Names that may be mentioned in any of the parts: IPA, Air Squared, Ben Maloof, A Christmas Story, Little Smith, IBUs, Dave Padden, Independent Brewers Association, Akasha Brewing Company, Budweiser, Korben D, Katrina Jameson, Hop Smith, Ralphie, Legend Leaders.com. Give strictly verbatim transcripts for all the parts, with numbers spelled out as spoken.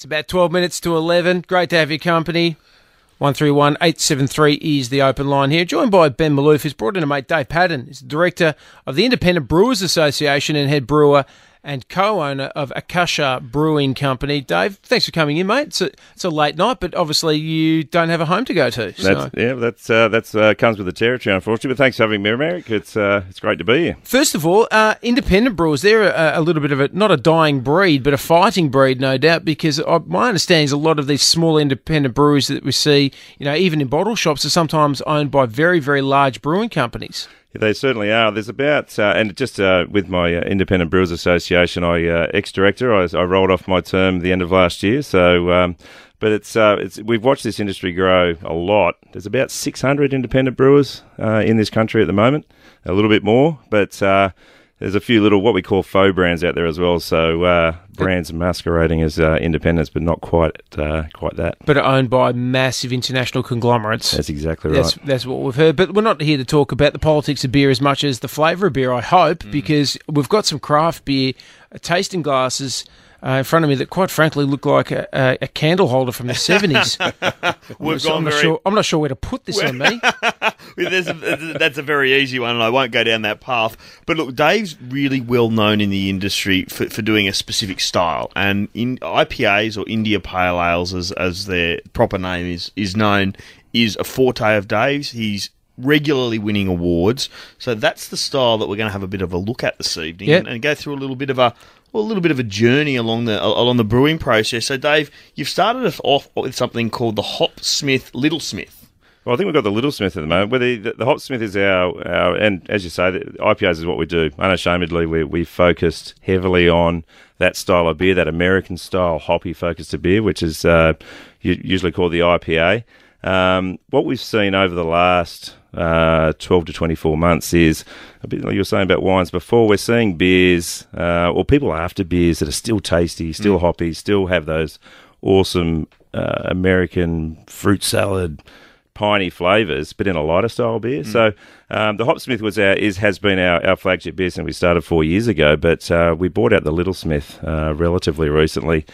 It's about twelve minutes to eleven. Great to have your company. one three one, eight seven three is the open line here. Joined by Ben Maloof, who's brought in a mate, Dave Padden. He's the director of the Independent Brewers Association and head brewer and co-owner of Akasha Brewing Company. Dave, thanks for coming in, mate. It's a, it's a late night, but obviously you don't have a home to go to. So. That's, yeah, that's uh, that's uh, comes with the territory, unfortunately. But thanks for having me, Merrick. It's uh, it's great to be here. First of all, uh, independent brewers—they're a, a little bit of a not a dying breed, but a fighting breed, no doubt. Because I, my understanding is a lot of these small independent breweries that we see, you know, even in bottle shops, are sometimes owned by very, very large brewing companies. Yeah, they certainly are. There's about, uh, and just uh, with my uh, Independent Brewers Association, I uh, ex-director, I, I rolled off my term at the end of last year. So, um, but it's uh, it's we've watched this industry grow a lot. There's about six hundred independent brewers uh, in this country at the moment, a little bit more, but. Uh, There's a few little, what we call faux brands out there as well. So uh, brands masquerading as uh, independents, but not quite uh, quite that. But are owned by massive international conglomerates. That's exactly right. That's, that's what we've heard. But we're not here to talk about the politics of beer as much as the flavour of beer, I hope, mm. because we've got some craft beer tasting glasses Uh, in front of me that, quite frankly, look like a, a, a candle holder from the seventies. We've gone I'm, not very... sure, I'm not sure where to put this on me. There's a, that's a very easy one, and I won't go down that path. But look, Dave's really well known in the industry for, for doing a specific style, and in I P As or India Pale Ales, as, as their proper name is, is known, is a forte of Dave's. He's regularly winning awards, so that's the style that we're going to have a bit of a look at this evening, yep. and, and go through a little bit of a. Well, a little bit of a journey along the along the brewing process. So, Dave, you've started us off with something called the Hop Smith, Little Smith. Well, I think we've got the Little Smith at the moment. Well, the, the, the Hop Smith is our, our, and as you say, the I P As is what we do. Unashamedly, we we focused heavily on that style of beer, that American-style hoppy-focused of beer, which is uh, usually called the I P A. Um, what we've seen over the last uh, twelve to twenty-four months is, a bit like you were saying about wines before, we're seeing beers, uh, or people after beers that are still tasty, still mm. hoppy, still have those awesome uh, American fruit salad, piney flavours, but in a lighter style beer. Mm. So um, the Hop Smith was our, is, has been our, our flagship beer since we started four years ago, but uh, we bought out the Little Smith uh, relatively recently.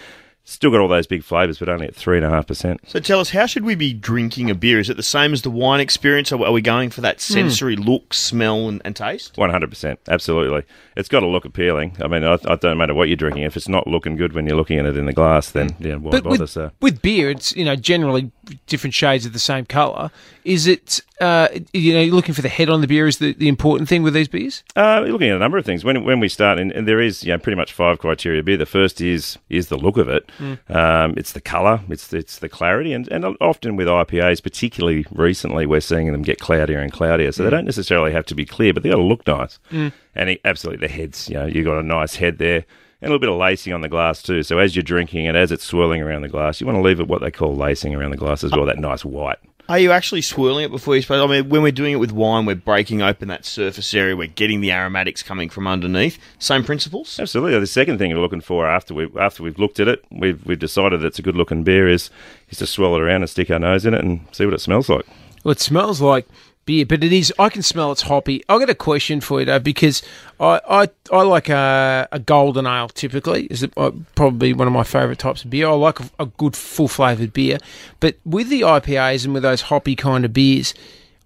Still got all those big flavours, but only at three point five percent. So tell us, how should we be drinking a beer? Is it the same as the wine experience? Are we going for that sensory mm. look, smell, and, and taste? one hundred percent, absolutely. It's got to look appealing. I mean, I, I don't matter what you're drinking. If it's not looking good when you're looking at it in the glass, then yeah, why but bother? With, so. With beer, it's you know generally different shades of the same colour. Is it, uh, you know, you're looking for the head on the beer is the, the important thing with these beers? Uh, you're looking at a number of things. When when we start, and, and there is you know, pretty much five criteria beer. The first is is the look of it. Mm. Um, it's the colour, it's it's the clarity, and, and often with I P As, particularly recently, we're seeing them get cloudier and cloudier. So mm. they don't necessarily have to be clear, but they got to look nice. Mm. And it, absolutely, the heads, you know, you got a nice head there, and a little bit of lacing on the glass too. So as you're drinking it, as it's swirling around the glass, you want to leave it what they call lacing around the glass as well, that nice white. Are you actually swirling it before you spray? I mean, when we're doing it with wine, we're breaking open that surface area. We're getting the aromatics coming from underneath. Same principles? Absolutely. The second thing we're looking for after we've, after we've looked at it, we've, we've decided it's a good-looking beer, is, is to swirl it around and stick our nose in it and see what it smells like. Well, it smells like beer, but it is. I can smell it's hoppy. I've got a question for you, though, because I I, I like a, a golden ale, typically. Is it probably one of my favourite types of beer. I like a, a good, full-flavoured beer. But with the I P As and with those hoppy kind of beers,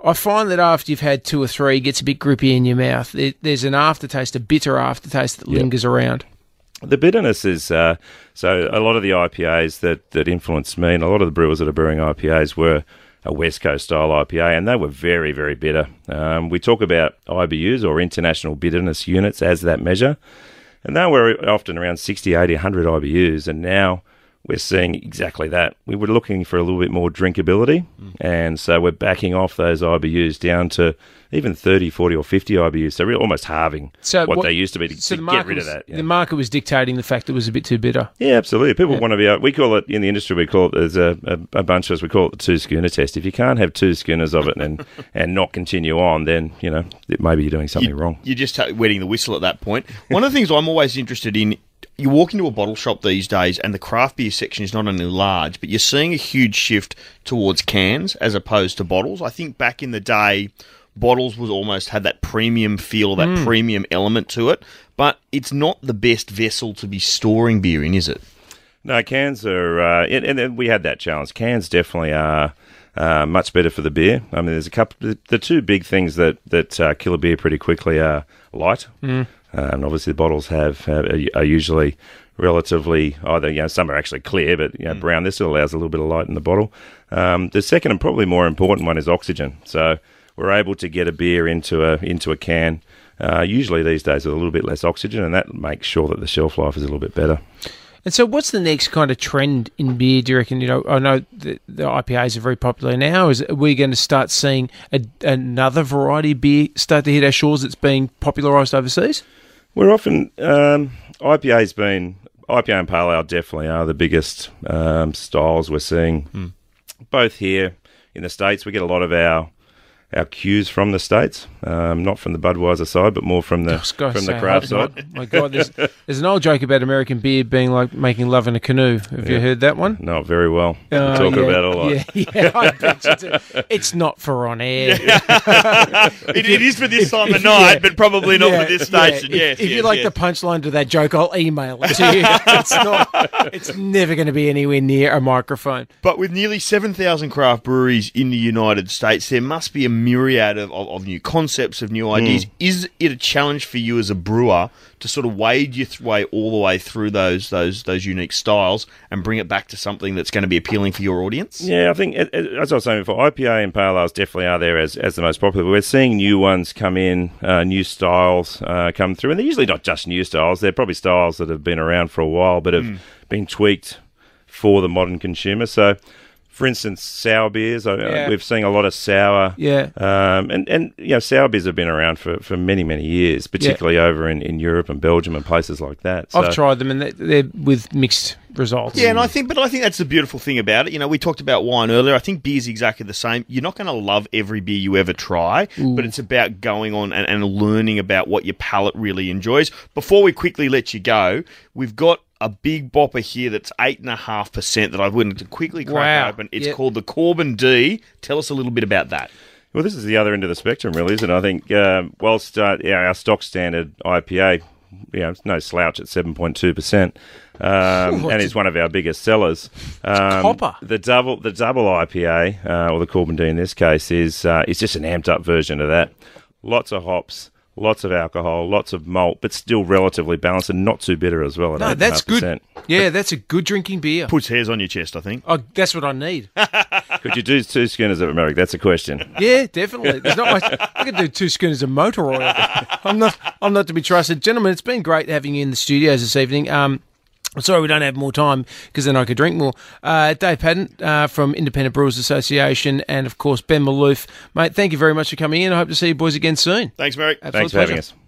I find that after you've had two or three, it gets a bit grippy in your mouth. It, there's an aftertaste, a bitter aftertaste that yep. lingers around. The bitterness is, uh, so a lot of the I P As that, that influenced me, and a lot of the brewers that are brewing I P As were a West Coast-style I P A, and they were very, very bitter. Um, we talk about I B Us, or International Bitterness Units, as that measure, and they were often around sixty, eighty, one hundred I B Us, and now we're seeing exactly that. We were looking for a little bit more drinkability, mm. and so we're backing off those I B Us down to even thirty, forty, or fifty I B Us, so we're almost halving so what, what they used to be to, so to get rid was, of that. Yeah. The market was dictating the fact that it was a bit too bitter. Yeah, absolutely. People yeah. want to be able, we call it, in the industry, we call it, there's a, a, a bunch of us, we call it the two-schooner test. If you can't have two schooners of it and, and not continue on, then, you know, maybe you're doing something you, wrong. You're just t- wetting the whistle at that point. One of the things I'm always interested in, you walk into a bottle shop these days and the craft beer section is not only large, but you're seeing a huge shift towards cans as opposed to bottles. I think back in the day, bottles was almost had that premium feel, that mm. premium element to it, but it's not the best vessel to be storing beer in, is it? No, cans are, uh, it, and, and we had that challenge. Cans definitely are uh, much better for the beer. I mean, there's a couple, the two big things that that uh, kill a beer pretty quickly are light, mm. uh, and obviously the bottles have uh, are usually relatively either, you know, some are actually clear, but you know, mm. brown. This still allows a little bit of light in the bottle. Um, the second and probably more important one is oxygen. So we're able to get a beer into a into a can. Uh, usually these days with a little bit less oxygen, and that makes sure that the shelf life is a little bit better. And so what's the next kind of trend in beer, do you reckon? You know, I know the, the I P As are very popular now. Is Are we going to start seeing a, another variety of beer start to hit our shores that's being popularised overseas? We're often... Um, I P A's been... I P A and Pale Ale definitely are the biggest um, styles we're seeing. Mm. Both here in the States, we get a lot of our... our cues from the States, um, not from the Budweiser side, but more from the from say, the craft side. Not, my God, there's, there's an old joke about American beer being like making love in a canoe. Have yeah. you heard that one? No, very well. Uh, we talk yeah, about it a lot. Yeah, yeah, I it. It's not for on air. Yeah. it, you, it is for this if, time if, of night, yeah, but probably not yeah, for this station. Yeah, yes, if, yes, if you yes, like yes. the punchline to that joke, I'll email it to you. It's not. It's never going to be anywhere near a microphone. But with nearly seven thousand craft breweries in the United States, there must be a myriad of, of, of new concepts, of new ideas. Mm. Is it a challenge for you as a brewer to sort of wade your th- way all the way through those those those unique styles and bring it back to something that's going to be appealing for your audience? Yeah, I think, it, it, as I was saying before, I P A and Pale Ales definitely are there as, as the most popular. We're seeing new ones come in, uh, new styles uh, come through, and they're usually not just new styles. They're probably styles that have been around for a while but have mm. been tweaked for the modern consumer. So, for instance, sour beers. Yeah. We've seen a lot of sour. Yeah. Um, and, and, you know, sour beers have been around for, for many, many years, particularly yeah. over in, in Europe and Belgium and places like that. So. I've tried them, and they're with mixed results. Yeah, and I think, but I think that's the beautiful thing about it. You know, we talked about wine earlier. I think beer's exactly the same. You're not going to love every beer you ever try, Ooh. But it's about going on and, and learning about what your palate really enjoys. Before we quickly let you go, we've got a big bopper here that's eight point five percent that I wanted to quickly crack wow. open. It's yep. called the Korben D. Tell us a little bit about that. Well, this is the other end of the spectrum, really, isn't it? I think uh, whilst uh, yeah, our stock standard I P A, you know, it's no slouch at seven point two percent, um, and it's one of our biggest sellers. Um, copper. The double, the double I P A, uh, or the Korben D in this case, is uh, is just an amped-up version of that. Lots of hops. Lots of alcohol, lots of malt, but still relatively balanced and not too bitter as well. At no, that's good. Yeah, that's a good drinking beer. Puts hairs on your chest, I think. Oh, that's what I need. Could you do two schooners of America? That's a question. Yeah, definitely. There's not much. I could do two schooners of motor oil. I'm not. I'm not to be trusted, gentlemen. It's been great having you in the studios this evening. Um, I'm sorry we don't have more time because then I could drink more. Uh, Dave Padden uh, from Independent Brewers Association and, of course, Ben Maloof. Mate, thank you very much for coming in. I hope to see you boys again soon. Thanks, Merrick. Absolute Thanks for pleasure. having us.